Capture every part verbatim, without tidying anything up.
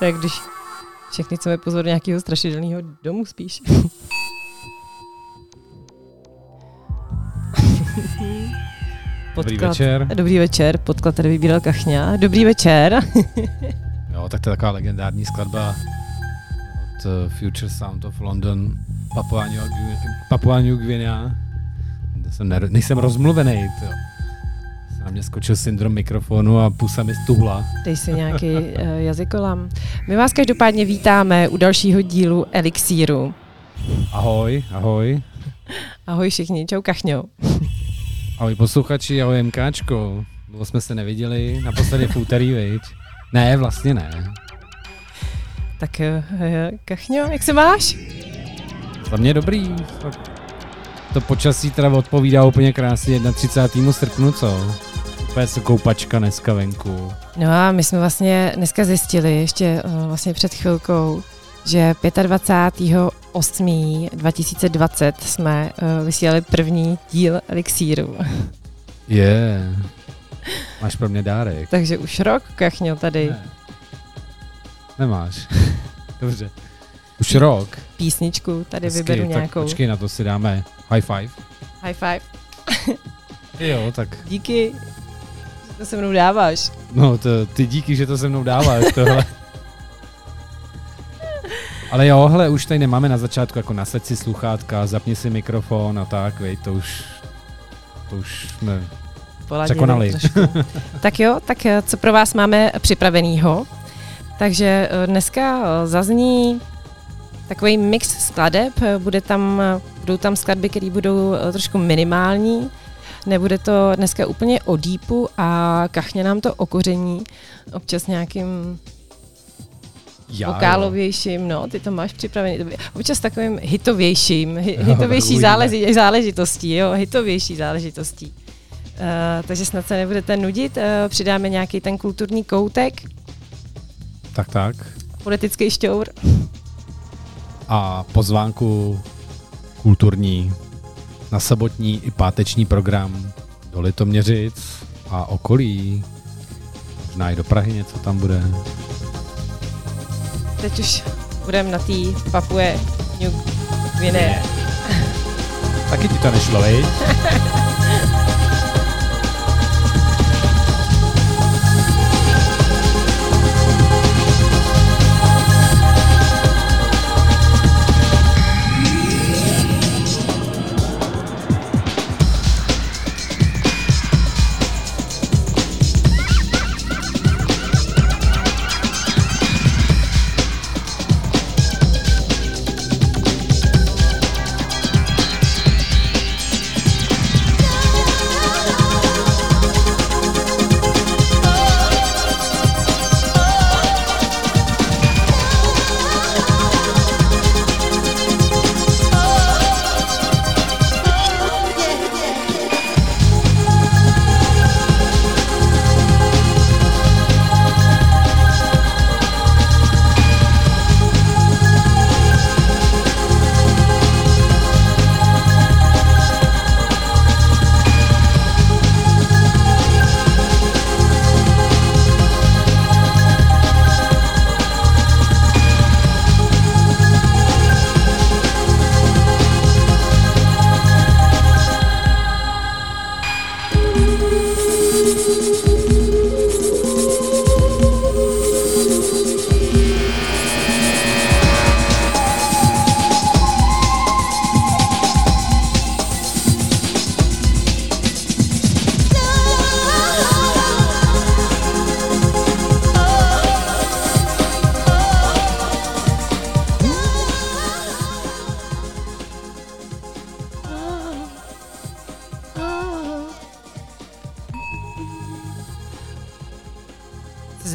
Tak když všechny chceme pozvat do nějakého strašidelného domu spíš. Dobrý večer. Dobrý večer, podklad tady vybíral Kachňa. Dobrý večer. Jo, tak to je taková legendární skladba od Future Sound of London, Papua New, Papua New Guinea. Jsem ner- nejsem rozmluvený, to na mě skočil syndrom mikrofonu a pusa mi stuhla. Dej si nějaký uh, jazykolam. My vás každopádně vítáme u dalšího dílu Elixíru. Ahoj, ahoj. Ahoj všichni, čau Kachňo. Ahoj posluchači, ahoj MKáčko. Dlouho jsme se neviděli, naposledy v úterý, viď? Ne, vlastně ne. Tak uh, Kachňo, jak se máš? Za mě dobrý. To počasí teda odpovídá úplně krásně třicátého prvního srpnu, co? Úplně se koupačka dneska venku. No a my jsme vlastně dneska zjistili, ještě vlastně před chvilkou, že dvacátého osmého července dva tisíce dvacet jsme vysílali první díl Elixíru. Je. Yeah. Máš pro mě dárek. Takže už rok, Kachňo, tady. Ne. Nemáš. Dobře. Už rok. Písničku tady hezky, vyberu nějakou. Tak počkej, na to si dáme high five. High five. Jo, tak. Díky, že to se mnou dáváš. No, to, ty díky, že to se mnou dáváš. Tohle. Ale jo, hle, už tady nemáme na začátku, jako nasaď si sluchátka, zapni si mikrofon a tak, vej, to už, to už jsme překonali. Tak jo, tak co pro vás máme připravenýho? Takže dneska zazní takový mix skladeb, bude tam, budou tam skladby, které budou trošku minimální, nebude to dneska úplně o deepu a Kachně nám to okoření občas nějakým já, vokálovějším, no, ty to máš připravený, občas takovým hitovějším, hitovější záležitostí, záležitostí, jo, hitovější záležitostí. Uh, takže snad se nebudete nudit, uh, přidáme nějaký ten kulturní koutek. Tak, tak. Politický šťour. A pozvánku kulturní na sobotní i páteční program do Litoměřic a okolí. Možná i do Prahy něco tam bude. Teď už budeme na tý Papue New Guinea. Taky ti to nešlo, viď?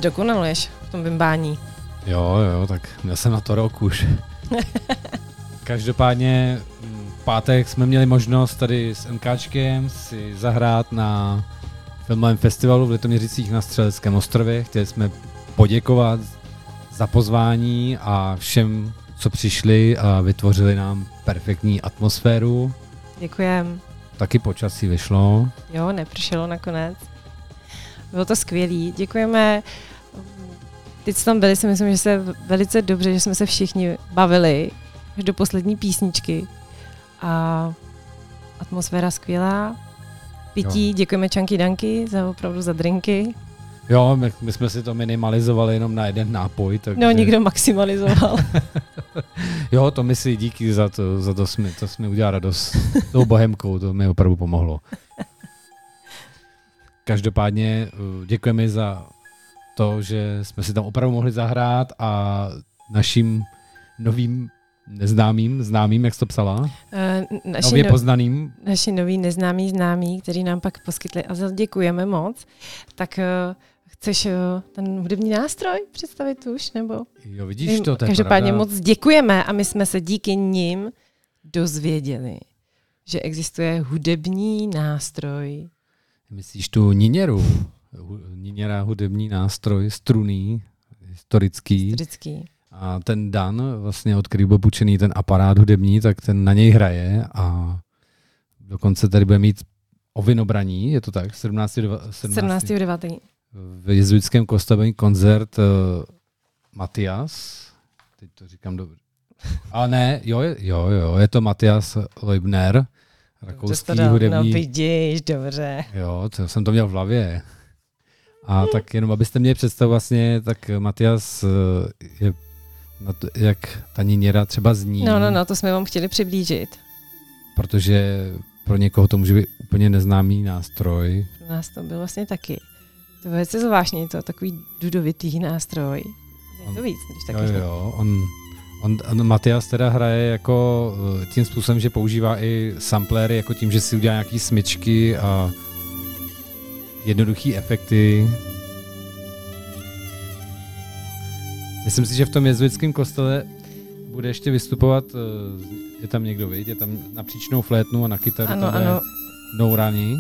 Dokonaluješ v tom bimbání. Jo, jo, tak měl jsem na to rok už. Každopádně v pátek jsme měli možnost tady s MKčkem si zahrát na filmovém festivalu v Litoměřicích na Střeleckém ostrově. Chtěli jsme poděkovat za pozvání a všem, co přišli a vytvořili nám perfektní atmosféru. Děkujem. Taky počasí vyšlo. Jo, nepršelo nakonec. Bylo to skvělý. Děkujeme teď jsme tam byli, si myslím, že se velice dobře, že jsme se všichni bavili až do poslední písničky. A atmosféra skvělá. Pití, jo. Děkujeme Chunky-dunky za opravdu za drinky. Jo, my, my jsme si to minimalizovali jenom na jeden nápoj. Takže... No, nikdo maximalizoval. Jo, to my si díky za to, za to jsme, to jsme udělali radost tou bohemkou, to mi opravdu pomohlo. Každopádně děkujeme za to, že jsme si tam opravdu mohli zahrát a naším novým neznámým, známým, jak jsi to psala? Uh, naši nově no, poznaným. Naši noví neznámí známí, kteří nám pak poskytli azyl, děkujeme moc. Tak uh, chceš uh, ten hudební nástroj představit už? Nebo? Jo, vidíš to, to je každopádně pravda. Moc děkujeme a my jsme se díky nim dozvěděli, že existuje hudební nástroj. Myslíš tu niněru? Niněra, hudební nástroj, struný, historický. Historický. A ten Dan, vlastně od který byl půjčený ten aparát hudební, tak ten na něj hraje a dokonce tady bude mít ovinobraní, je to tak? sedmnáctého devátého V jezuitském kostelní koncert uh, Matthias, teď to říkám dobře. Ale ne, jo, jo, jo, je to Matthias Loibner, rakouský dobře hudební. No vidíš, dobře. Jo, to jsem to měl v hlavě. A tak jenom, abyste měli představu vlastně, tak Matthias je, jak ta niněra třeba zní. No, no, no, to jsme vám chtěli přiblížit. Protože pro někoho to může být úplně neznámý nástroj. Pro nás to byl vlastně taky. To je velice zvláštní, to takový dudovitý nástroj. Je to víc, když taky. Jo, jo, on, on, on Matthias teda hraje jako tím způsobem, že používá i samplery, jako tím, že si udělá nějaký smyčky a jednoduchý efekty. Myslím si, že v tom jezuitském kostele bude ještě vystupovat, je tam někdo, viď? Je tam na příčnou flétnu a na kytaru ano, tam je Nourani.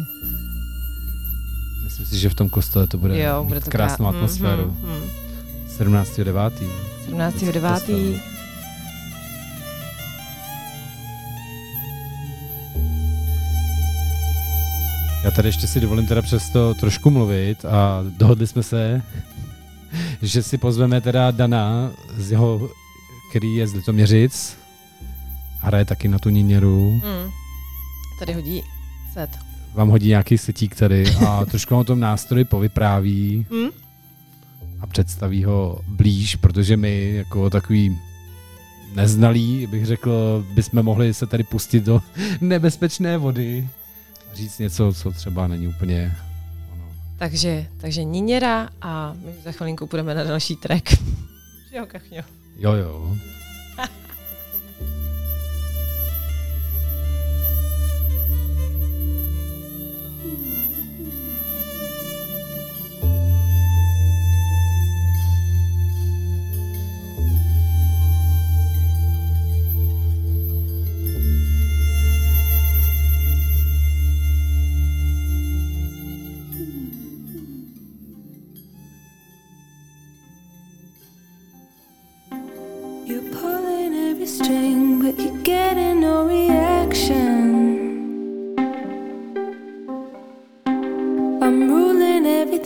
Myslím si, že v tom kostele to bude, jo, bude to krásnou krá... atmosféru. Mm-hmm. sedmnáctého devátého sedmnáctého devátého Já tady ještě si dovolím teda přesto trošku mluvit a dohodli jsme se, že si pozveme teda Dana, z jeho, který je z Litoměřic, hraje taky na tu niněru. Mm. Tady hodí set. Vám hodí nějaký setík tady a trošku o tom nástroji povypráví mm. a představí ho blíž, protože my jako takový neznalí, bych řekl, bychom mohli se tady pustit do nebezpečné vody. Říct něco, co třeba není úplně... Ono. Takže, takže niněra a my za chvilinku půjdeme na další track. Jo, kachňo. Jo, jo.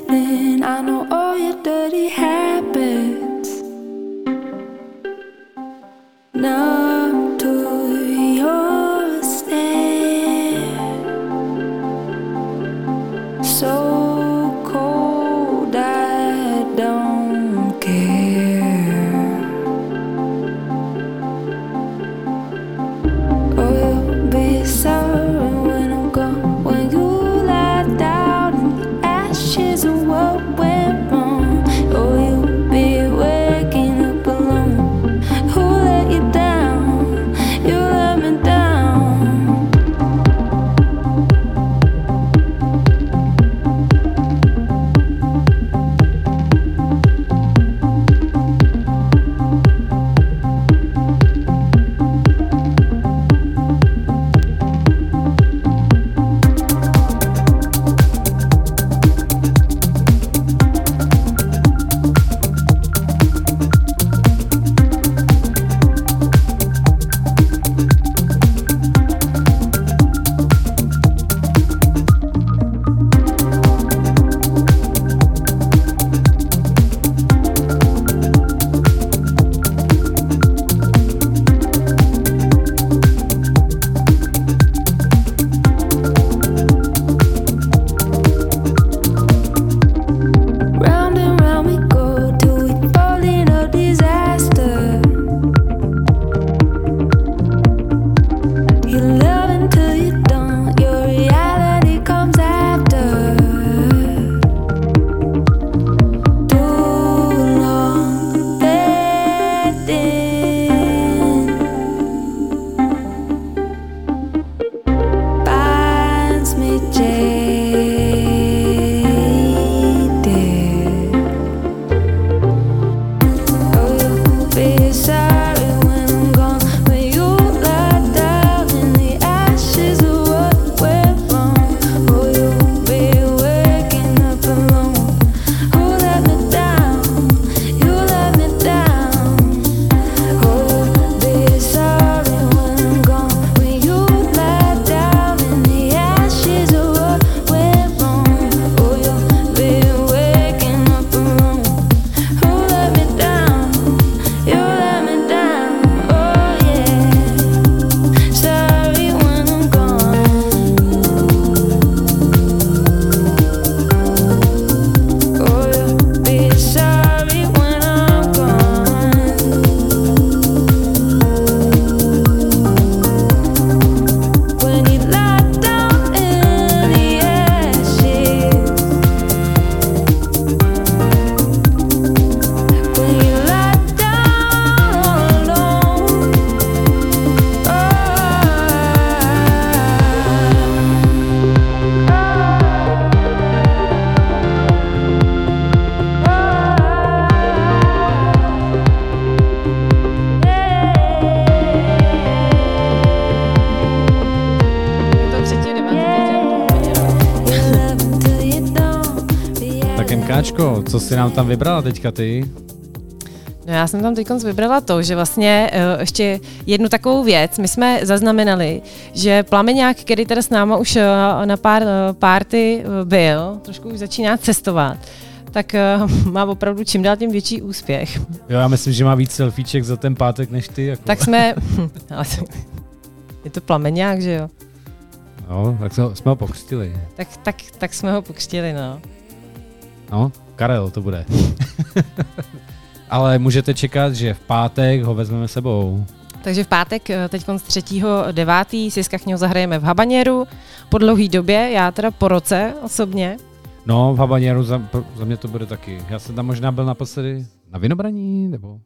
Thank you. Ninačko, co jsi nám tam vybrala teďka ty? No já jsem tam teď vybrala to, že vlastně uh, ještě jednu takovou věc, my jsme zaznamenali, že Plameňák, který teda s náma už uh, na pár uh, party uh, byl, trošku už začíná cestovat, tak uh, má opravdu čím dál tím větší úspěch. Jo, já myslím, že má víc selfieček za ten pátek než ty. Jako. Tak jsme, ale je to Plameňák, že jo? No, tak jsme ho, jsme ho pokřtili. Tak, tak, tak jsme ho pokřtili, no. No, Karel to bude. Ale můžete čekat, že v pátek ho vezmeme sebou. Takže v pátek, teď konc třetího devátý si s Kachňou zahrajeme v Habaneru. Po dlouhý době, já teda po roce osobně. No, v Habaneru za, za mě to bude taky. Já jsem tam možná byl naposledy na Vinobraní, nebo...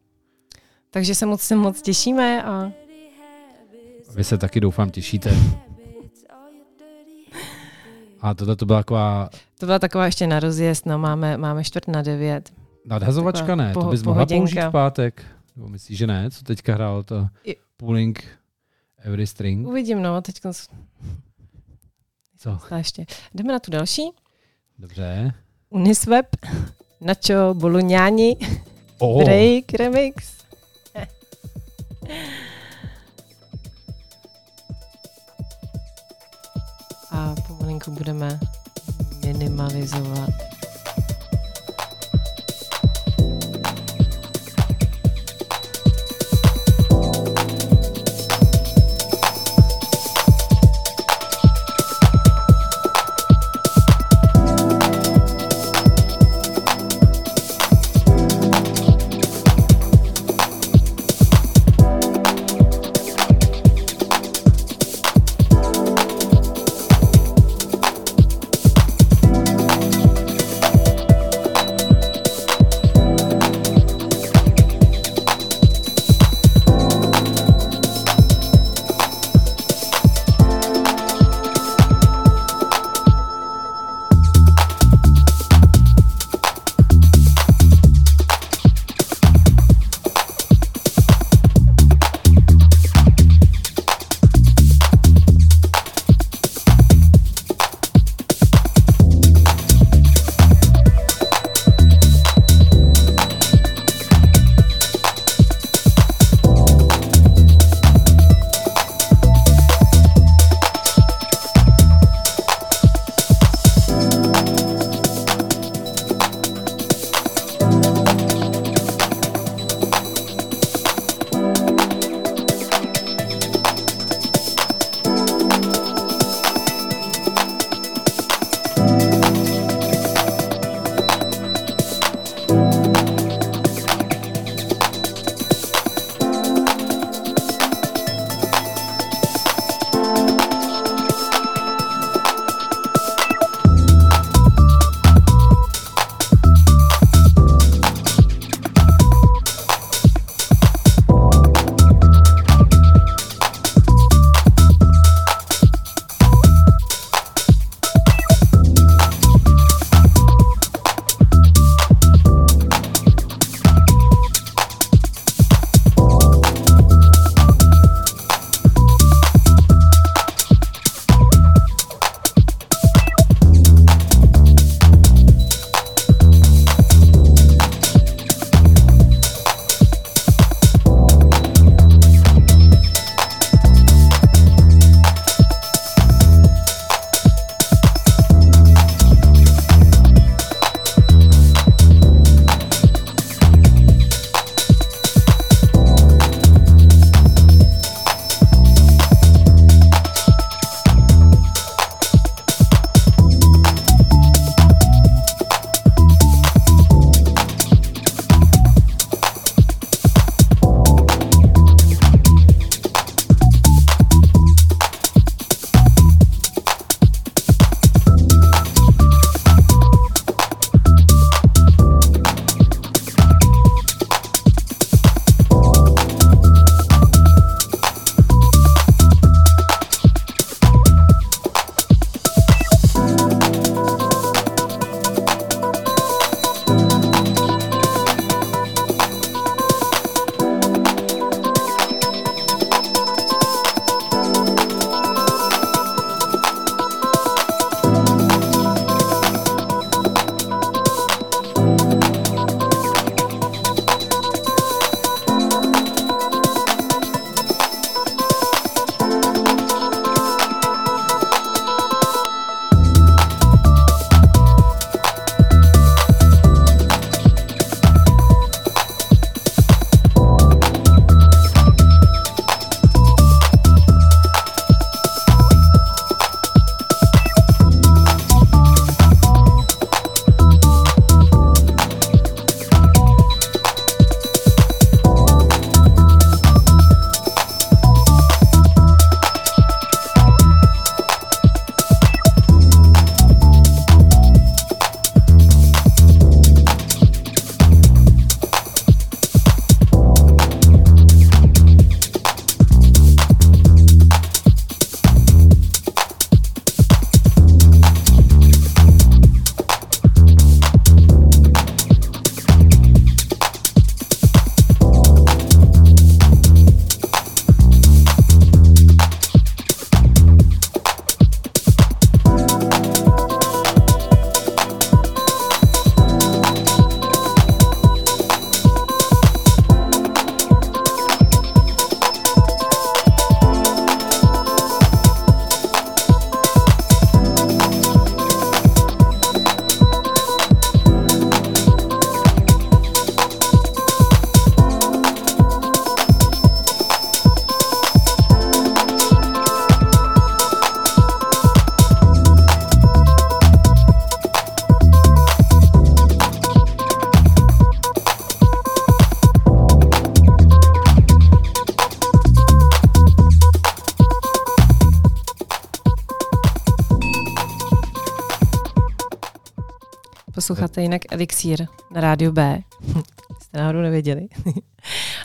Takže se moc, se moc těšíme a... Vy se taky doufám těšíte. A tohle to byla taková... To byla taková ještě na rozjezd, no máme, máme čtvrt na devět. Nadhazovačka ne, poho- to bys mohla použít v pátek. Nebo myslíš, že ne? Co teďka hrál to Pulling Every String? Uvidím, no, teď co? Ještě. Jdeme na tu další. Dobře. Unisweb, Nacho Bolognani, oh. Break Remix. A pomalinku budeme minimalizovat. posloucháte jinak Elixír na Rádiu B. Jste náhodou nevěděli.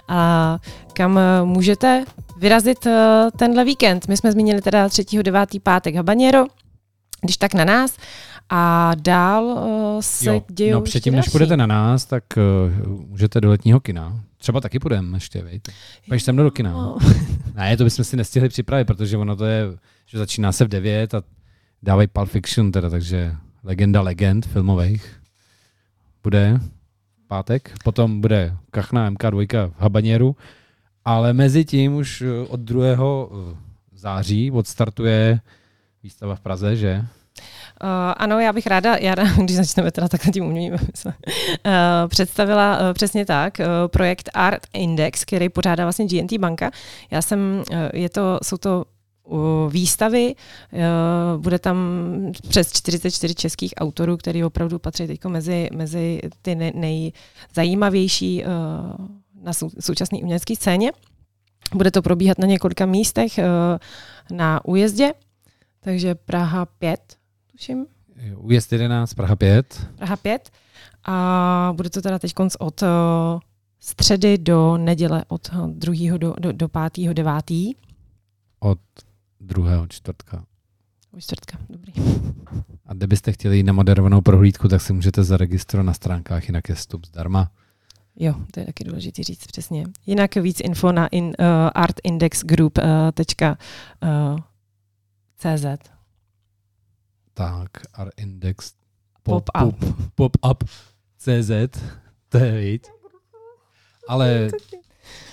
A kam můžete vyrazit tenhle víkend? My jsme zmínili teda třetího devátého pátek Habanero, když tak na nás. A dál se dějí. No předtím, než půjdete na nás, tak uh, můžete do letního kina. Třeba taky půjdeme ještě, víte? Půjdeš sem do kina. No. Ne, to bychom si nestihli připravit, protože ono to je, že začíná se v devět a dávají Pulp Fiction teda, takže legenda legend filmových bude pátek. Potom bude Kachna em ká dva v Habaneru, ale mezi tím už od druhého září odstartuje výstava v Praze, že? Uh, ano, já bych ráda, já, když začneme teda takhle tím uměním, uh, představila uh, přesně tak uh, projekt Art Index, který pořádá vlastně G N T Banka. Já jsem, uh, je to, jsou to výstavy, bude tam přes čtyřicet čtyři českých autorů, který opravdu patří teď mezi, mezi ty nejzajímavější na současné umělecké scéně. Bude to probíhat na několika místech na Újezdě, takže Praha pět, tuším. Újezd jedenáct, Praha pět. Praha pět a bude to teda teď konc od středy do neděle od druhého do, do, do pátého devátý. Od druhého čtvrtka. Od čtvrtka, dobrý. A kdybyste chtěli jít na moderovanou prohlídku, tak si můžete zaregistrovat na stránkách, jinak je vstup zdarma. Jo, to je taky důležité říct, přesně. Jinak víc info na in, uh, art index group tečka cé zet. Tak, artindex pop, pop up. Pop, pop up cé zet, to je víc. Ale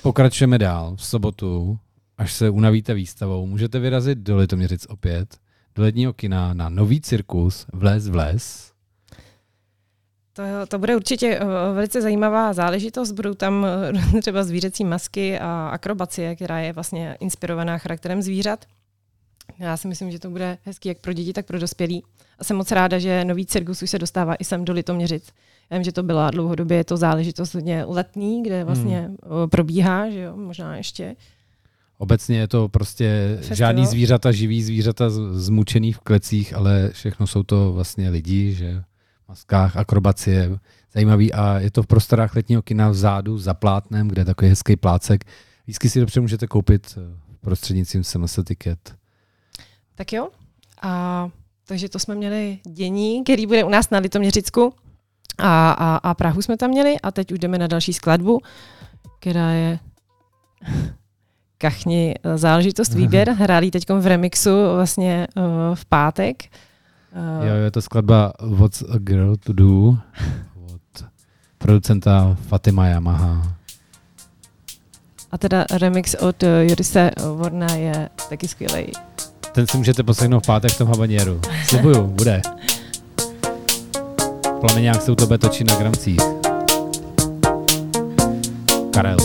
pokračujeme dál v sobotu. Až se unavíte výstavou, můžete vyrazit do Litoměřic opět, do letního kina na nový cirkus Vles vles. To, to bude určitě velice zajímavá záležitost. Budou tam třeba zvířecí masky a akrobacie, která je vlastně inspirovaná charakterem zvířat. Já si myslím, že to bude hezký jak pro děti, tak pro dospělí. A jsem moc ráda, že nový cirkus už se dostává i sem do Litoměřic. Já vím, že to byla dlouhodobě, je to záležitost hodně letní, kde vlastně hmm. probíhá, že jo, možná ještě. Obecně je to prostě Festival. Žádný zvířata, živý zvířata zmučený v klecích, ale všechno jsou to vlastně lidi, že v maskách, akrobacie, zajímavý a je to v prostorách letního kina vzadu za plátnem, kde je takový hezký plácek. Lístky si dobře můžete koupit prostřednictvím S M S ticket. Tak jo, a takže to jsme měli dění, který bude u nás na Litoměřicku a, a, a Prahu jsme tam měli a teď už jdeme na další skladbu, která je... Kachni záležitost, výběr. Hráli teď v remixu vlastně uh, v pátek. Uh, jo, je to skladba What's a Girl to Do od producenta Fatima Yamaha. A teda remix od uh, Jurise Vorna je taky skvělej. Ten si můžete poslechnout v pátek v tom Habaneru. Slibuju, bude. Plameňák se u tebe točí na gramcích. Karel.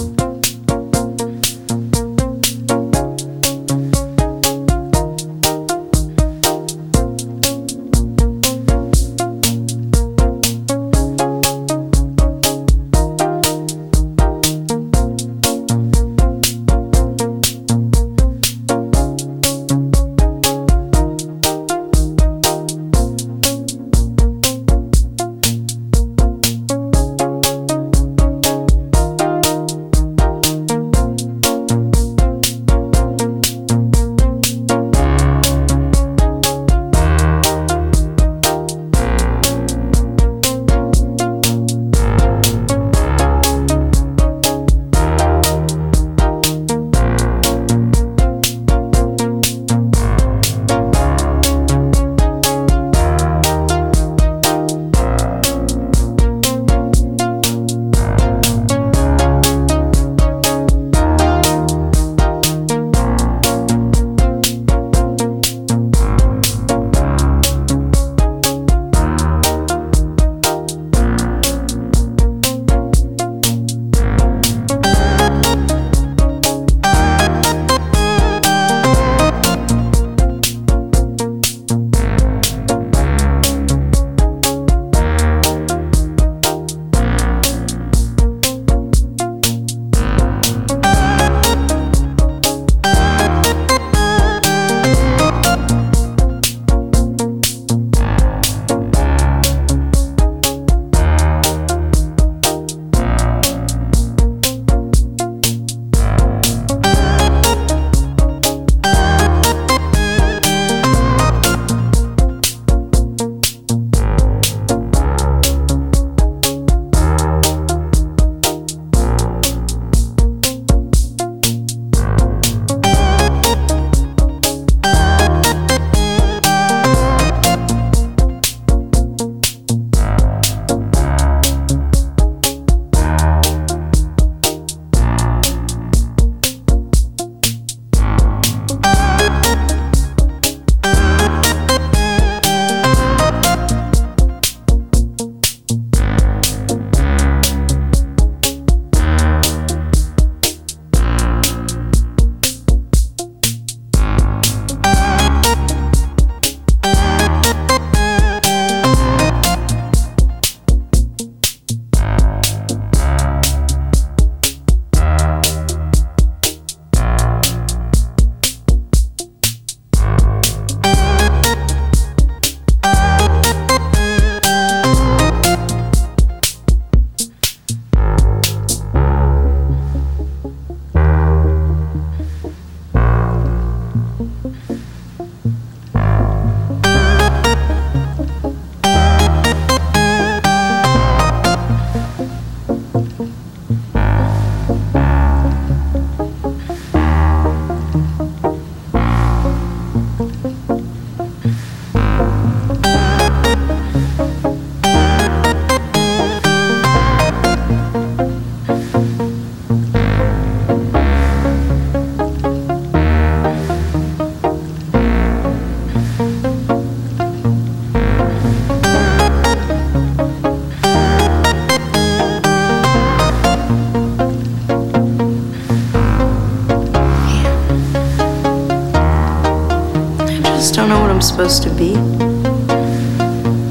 supposed to be.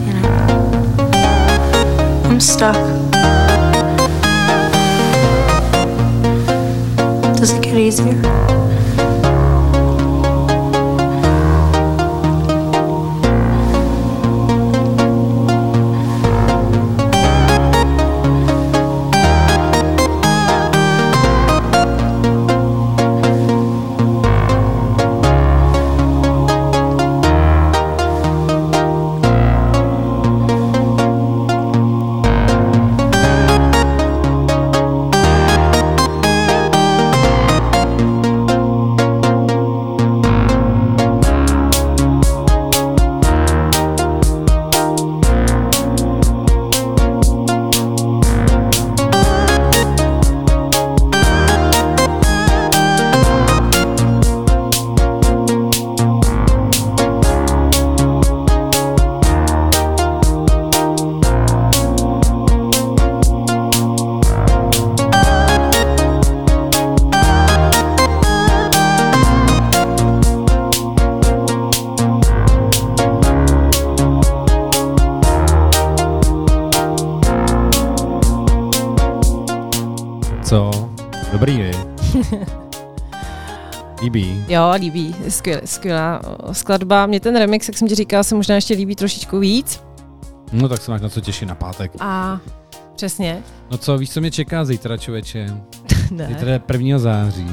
You know, I'm stuck. Does it get easier? Jo, líbí, skvěl, skvělá skladba. Mně ten remix, jak jsem ti říkala, se možná ještě líbí trošičku víc. No tak se máš na co těší na pátek. A přesně. No co, víš, co mě čeká zítra, člověče? Ne. Zítra je prvního září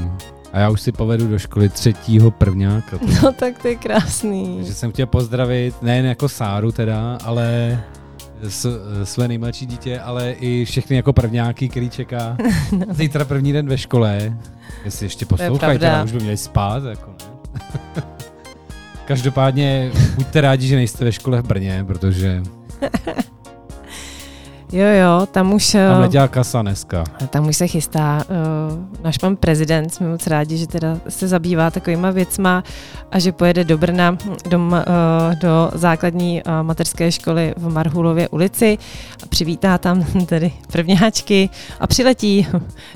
a já už si povedu do školy třetího prvňáka. No tak to je krásný. Takže jsem chtěl pozdravit, nejen jako Sáru teda, ale s, své nejmladší dítě, ale i všechny jako prvňáky, který čeká no. Zítra první den ve škole. Jestli ještě poslouchají, teda už by měli spát, jako ne. Každopádně buďte rádi, že nejste ve škole v Brně, protože... jo, jo, tam už... Tam letěla kasa dneska. Tam už se chystá uh, náš pan prezident, jsme moc rádi, že teda se zabývá takovýma věcma a že pojede do Brna, do, uh, do základní uh, mateřské školy v Marhulově ulici a přivítá tam tedy prvňáčky a přiletí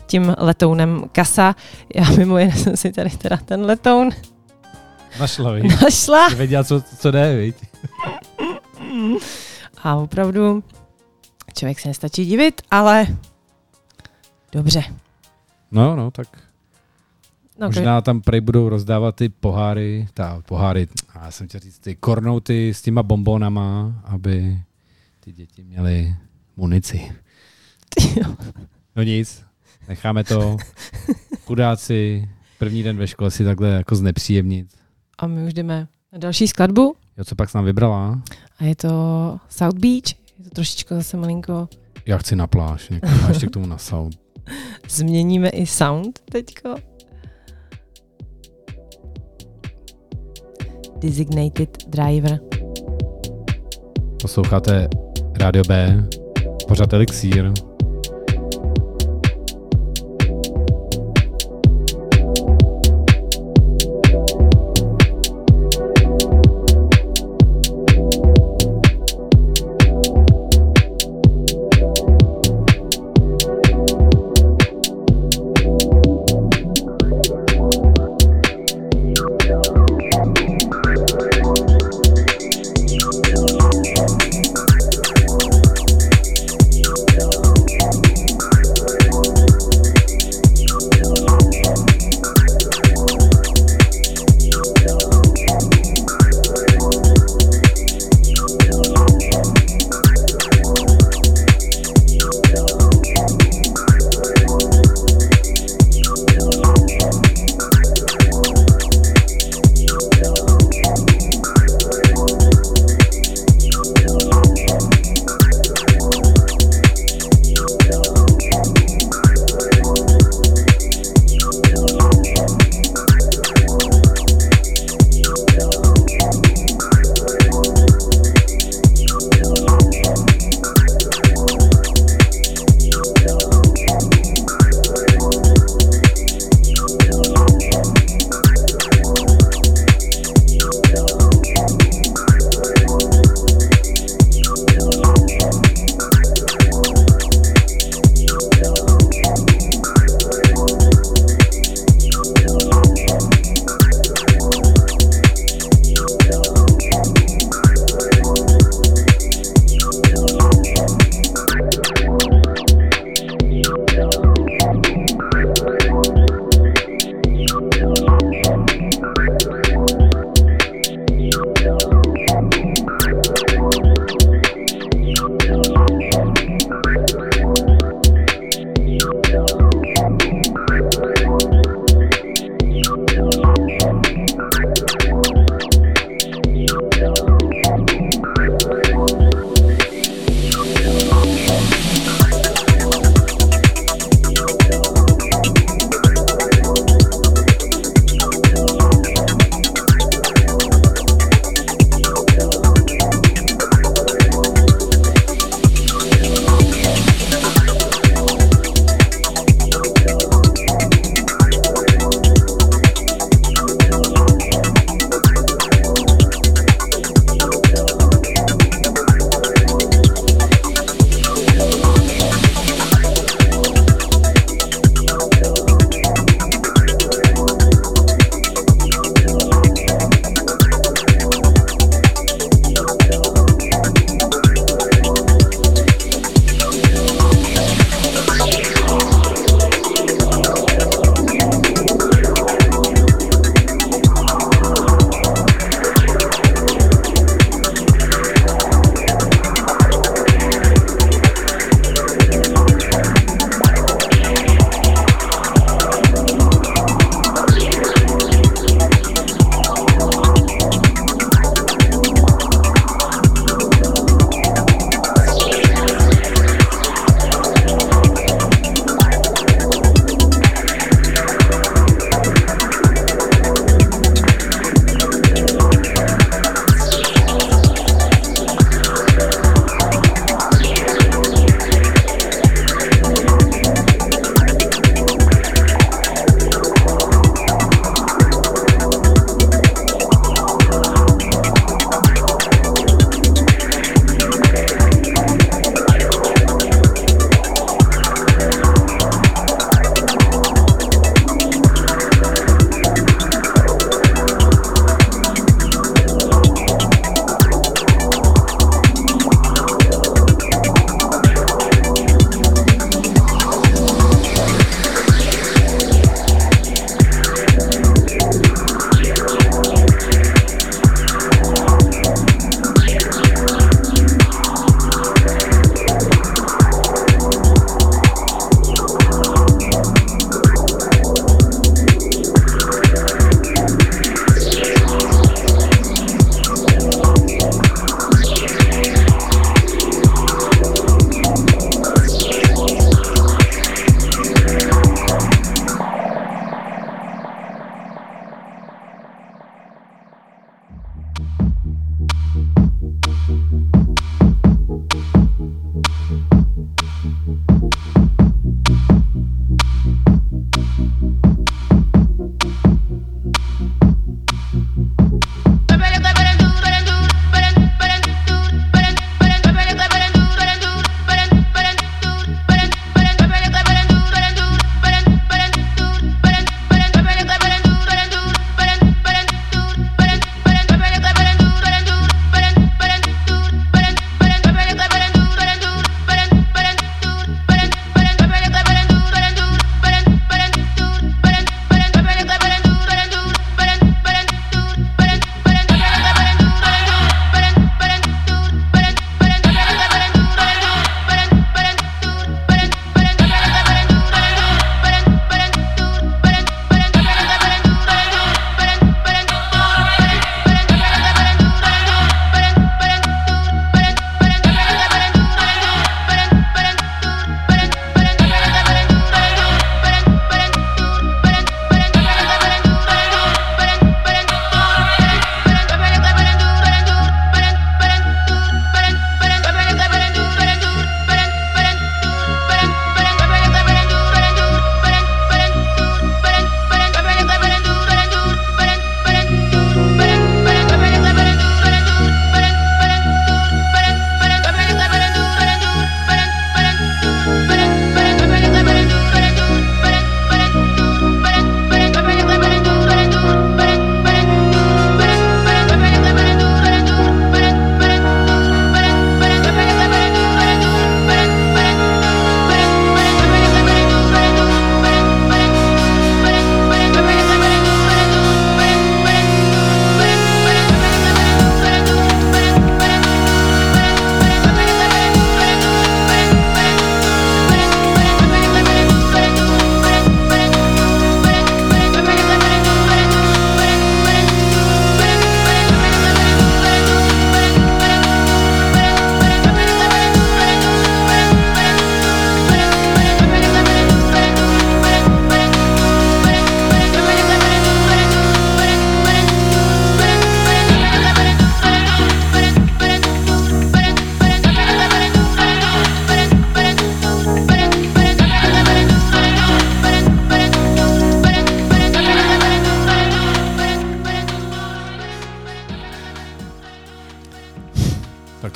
tím letounem kasa. Já mimo jen jsem si tady teda ten letoun... Našla, víc. Našla. Věděla, co, co jde, víc. A opravdu... Člověk se nestačí divit, ale dobře. No, no, tak no, možná tam prej budou rozdávat ty poháry, ta poháry, já jsem chtěl říct, ty kornouty s těma bombónama, aby ty děti měly munici. No nic, necháme to. Chudáci, první den ve škole si takhle jako znepříjemnit. A my už jdeme na další skladbu. Jo, co pak jsi nám vybrala? A je to South Beach. Je to trošičku zase malinko... Já chci na pláž, a ještě k tomu na sound. Změníme i sound teďko. Designated Driver. Posloucháte Rádio B, pořad Elixír.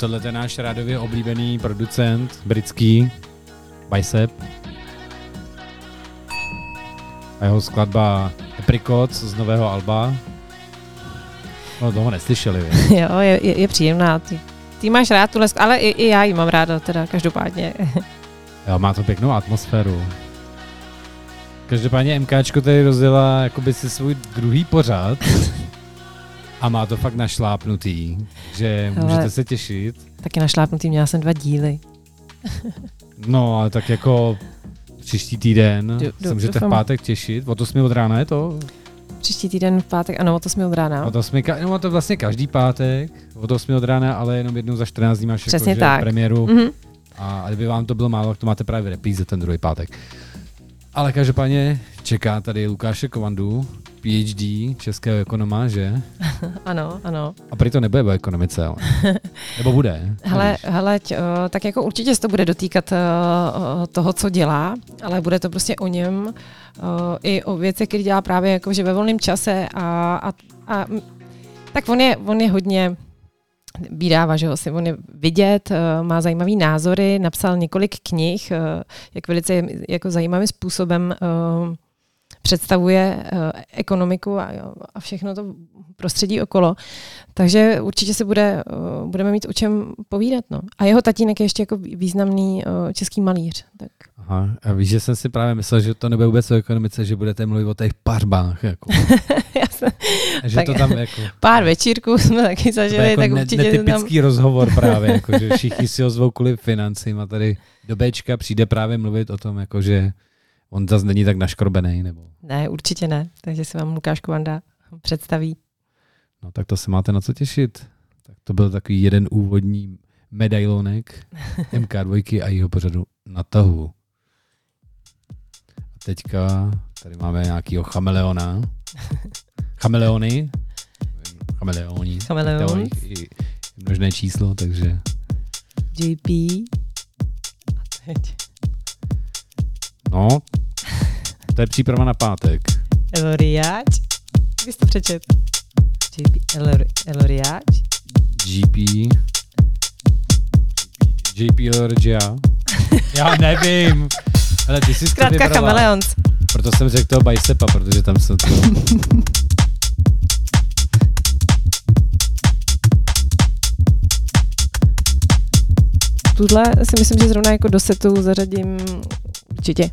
tohle je náš rádově oblíbený producent, britský, Bicep. A jeho skladba Apricot z nového alba. No, toho neslyšeli. Je. Jo, je, je, je příjemná. Ty, ty máš rád tuhle, ale i, i já ji mám ráda, teda každopádně. Jo, má to pěknou atmosféru. Každopádně MKčko tady rozjela jakoby si svůj druhý pořad a má to fakt našlápnutý, že hele, můžete se těšit. Taky našlápnutý, měla jsem dva díly. No, ale tak jako příští týden do, do, se můžete doufám. V pátek těšit, od osmi od rána je to? Příští týden v pátek, ano, od osmi od rána. Od osmi, no to vlastně každý pátek, od osmi od rána, ale jenom jednou za čtrnáct dní máš jako, premiéru. Mm-hmm. A kdyby vám to bylo málo, to máte právě repríze ten druhý pátek. Ale každopádně čeká tady Lukáše Kovandu, PhD českého ekonoma, že? Ano, ano. A prý to nebude o ekonomice, ale nebo bude? Hele, hele, tak jako určitě se to bude dotýkat toho, co dělá, ale bude to prostě o něm i o věci, které dělá právě jako, že ve volném čase a, a, a tak on je, on je hodně Bídává, že ho si on je vidět, má zajímavý názory, napsal několik knih, jak velice jako zajímavým způsobem představuje ekonomiku a všechno to prostředí okolo. Takže určitě se bude, budeme mít o čem povídat. No. A jeho tatínek je ještě jako významný český malíř. Tak. Aha, a víš, že jsem si právě myslel, že to nebude vůbec o ekonomice, že budete mluvit o těch pařbách. Jako. Že tak to tam jako pár večírků jsme taky zažili, jako tak ne, určitě netypický tam rozhovor právě, jako, že všichni si ho zvou kvůli financím a tady do Bčka přijde právě mluvit o tom, jako, že on zase není tak naškrobený. Nebo ne, určitě ne, takže se vám Lukáš Kovanda představí. No tak to se máte na co těšit. Tak to byl takový jeden úvodní medailonek em ká dva a jeho pořadu Na tahu. A teďka tady máme nějakýho chameleona. Chameleony. Chameleoni. Chameleoni. Množné číslo, takže J P. A teď. No, to je příprava na pátek. Eloriáč. Když to přečet? J P. Eloriáč. J P. J P. Eloriáč. Já nevím. Ale ty jsi zkrátka vybrala. Chameleons. Proto jsem řekl toho Bicepa, protože tam jsou to. Tuhle si myslím, že zrovna jako do setu zařadím určitě.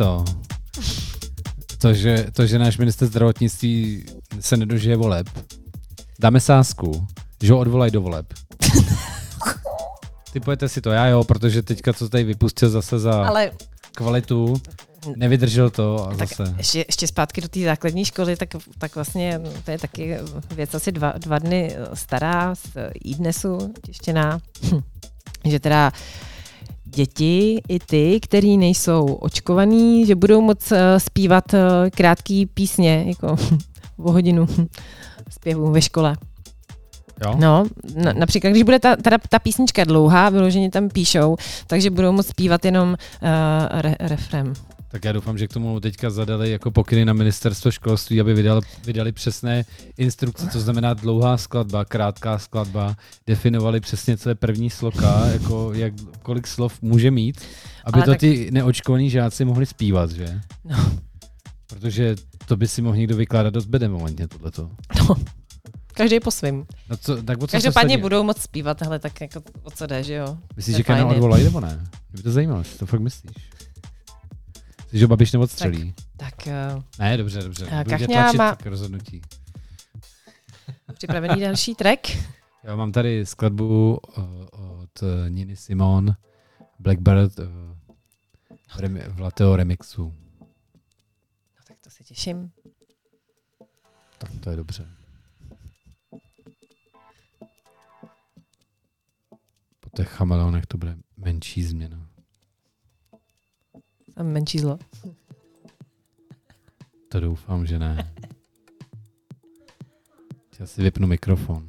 to, to že, to, že náš minister zdravotnictví se nedožije voleb, dáme sázku, že ho odvolají do voleb. Ty pojďte si to, já jo, protože teďka co tady vypustil zase za ale... kvalitu, nevydržel to a tak zase. Ještě, ještě zpátky do té základní školy, tak, tak vlastně to je taky věc asi dva, dva dny stará, z iDnesu tištěná, hm. že teda děti i ty, který nejsou očkovaný, že budou moc zpívat krátký písně, jako o hodinu zpěvu ve škole. Jo? No, na, například, když bude ta, ta, ta písnička dlouhá, vyloženě tam píšou, takže budou moc zpívat jenom uh, re, refrem. Tak já doufám, že k tomu teďka zadali jako pokyny na ministerstvo školství, aby vydali, vydali přesné instrukce, co znamená dlouhá skladba, krátká skladba, definovali přesně, co je první sloka, jako jak, kolik slov může mít, aby ale to tak... ty neočkovaní žáci mohli zpívat, že? No. Protože to by si mohl někdo vykládat dost bedem momentně tohleto. No. Každý po svým. No co, tak každopádně budou moc zpívat, hele, tak jako o co jde, že jo? Myslíš, že Karel odvolají nebo ne? Mě by to zajímalo, co to fakt myslíš. Že Babiš neodstřelí. Tak, tak ne, dobře, dobře. Kachňa má... Tak rozhodnutí. Připravený další track? Já mám tady skladbu od Niny Simon, Blackbird v Lateo remixu. No tak to se těším. Tak to je dobře. Po těch chameleonech to bude menší změna. Tam menší zlo. To doufám, že ne. Já si vypnu mikrofon.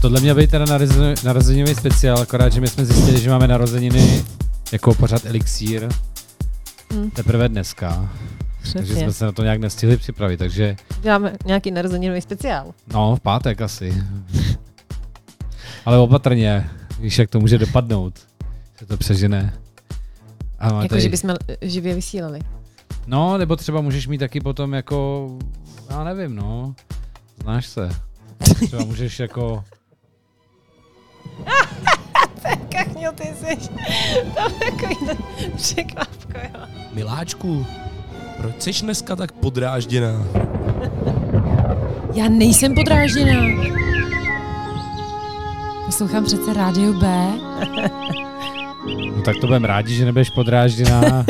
Tohle měl být teda narozeninový speciál, akorát, že my jsme zjistili, že máme narozeniny jako pořád Elixír mm. teprve dneska. Přesně. Takže jsme se na to nějak nestihli připravit, takže... Děláme nějaký narozeninový speciál. No, v pátek asi. Ale opatrně, víš, jak to může dopadnout, se to přežene. Jako, tady... že bychom živě vysílali. No, nebo třeba můžeš mít taky potom jako, já nevím, no, znáš se. Třeba můžeš jako... Kachňo, ty jsi tam takový překvapko, jo. Miláčku, proč jsi dneska tak podrážděná? Já nejsem podrážděná. Poslouchám přece Rádio B. No tak to budem rádi, že nebudeš podrážděná.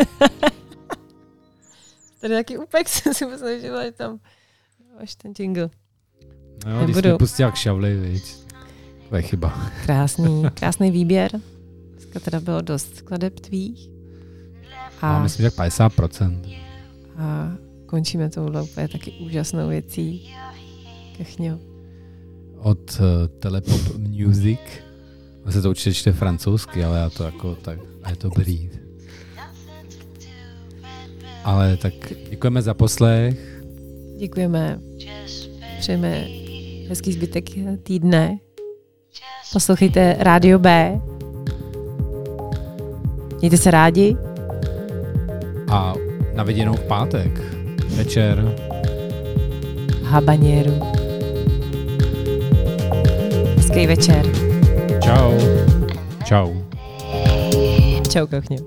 Tady taky úpek jsem si posloužila, že tam máš ten jingle. No jo, když jsi pustil jak šavli, víc. To je chyba. Krásný, krásný výběr. Dneska teda bylo dost skladeb tvých. A no, myslím, že padesát procent. A končíme touhle úplně taky úžasnou věcí. Kachňo. Od uh, Telepop Music. Ono se to určitě čte francouzsky, ale já to jako tak, je to brýt. Ale tak děkujeme za poslech. Děkujeme. Přejeme hezký zbytek týdne. Poslouchejte Rádio B. Mějte se rádi. A na viděnou v pátek večer. Habanero. Hezký večer. Čau. Čau. Čau, kochně.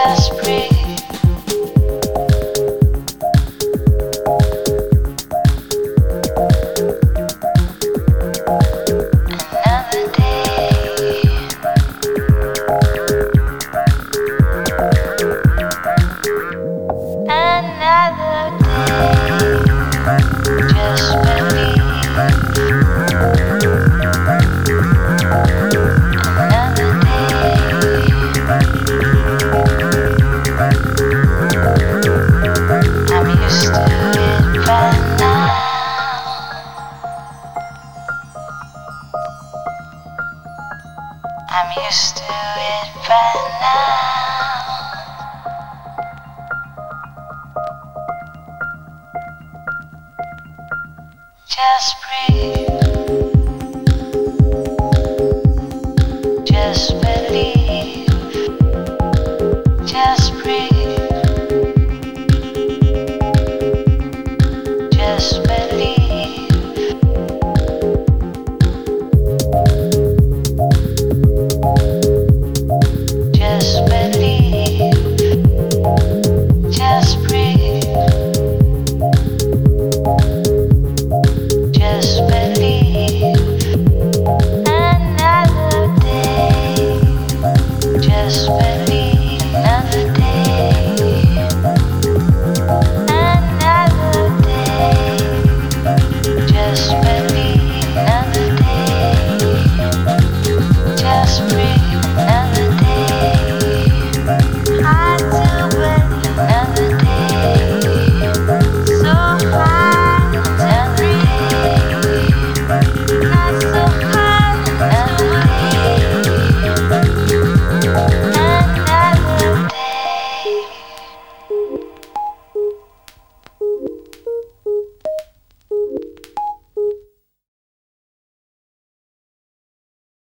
I'm used to it by now.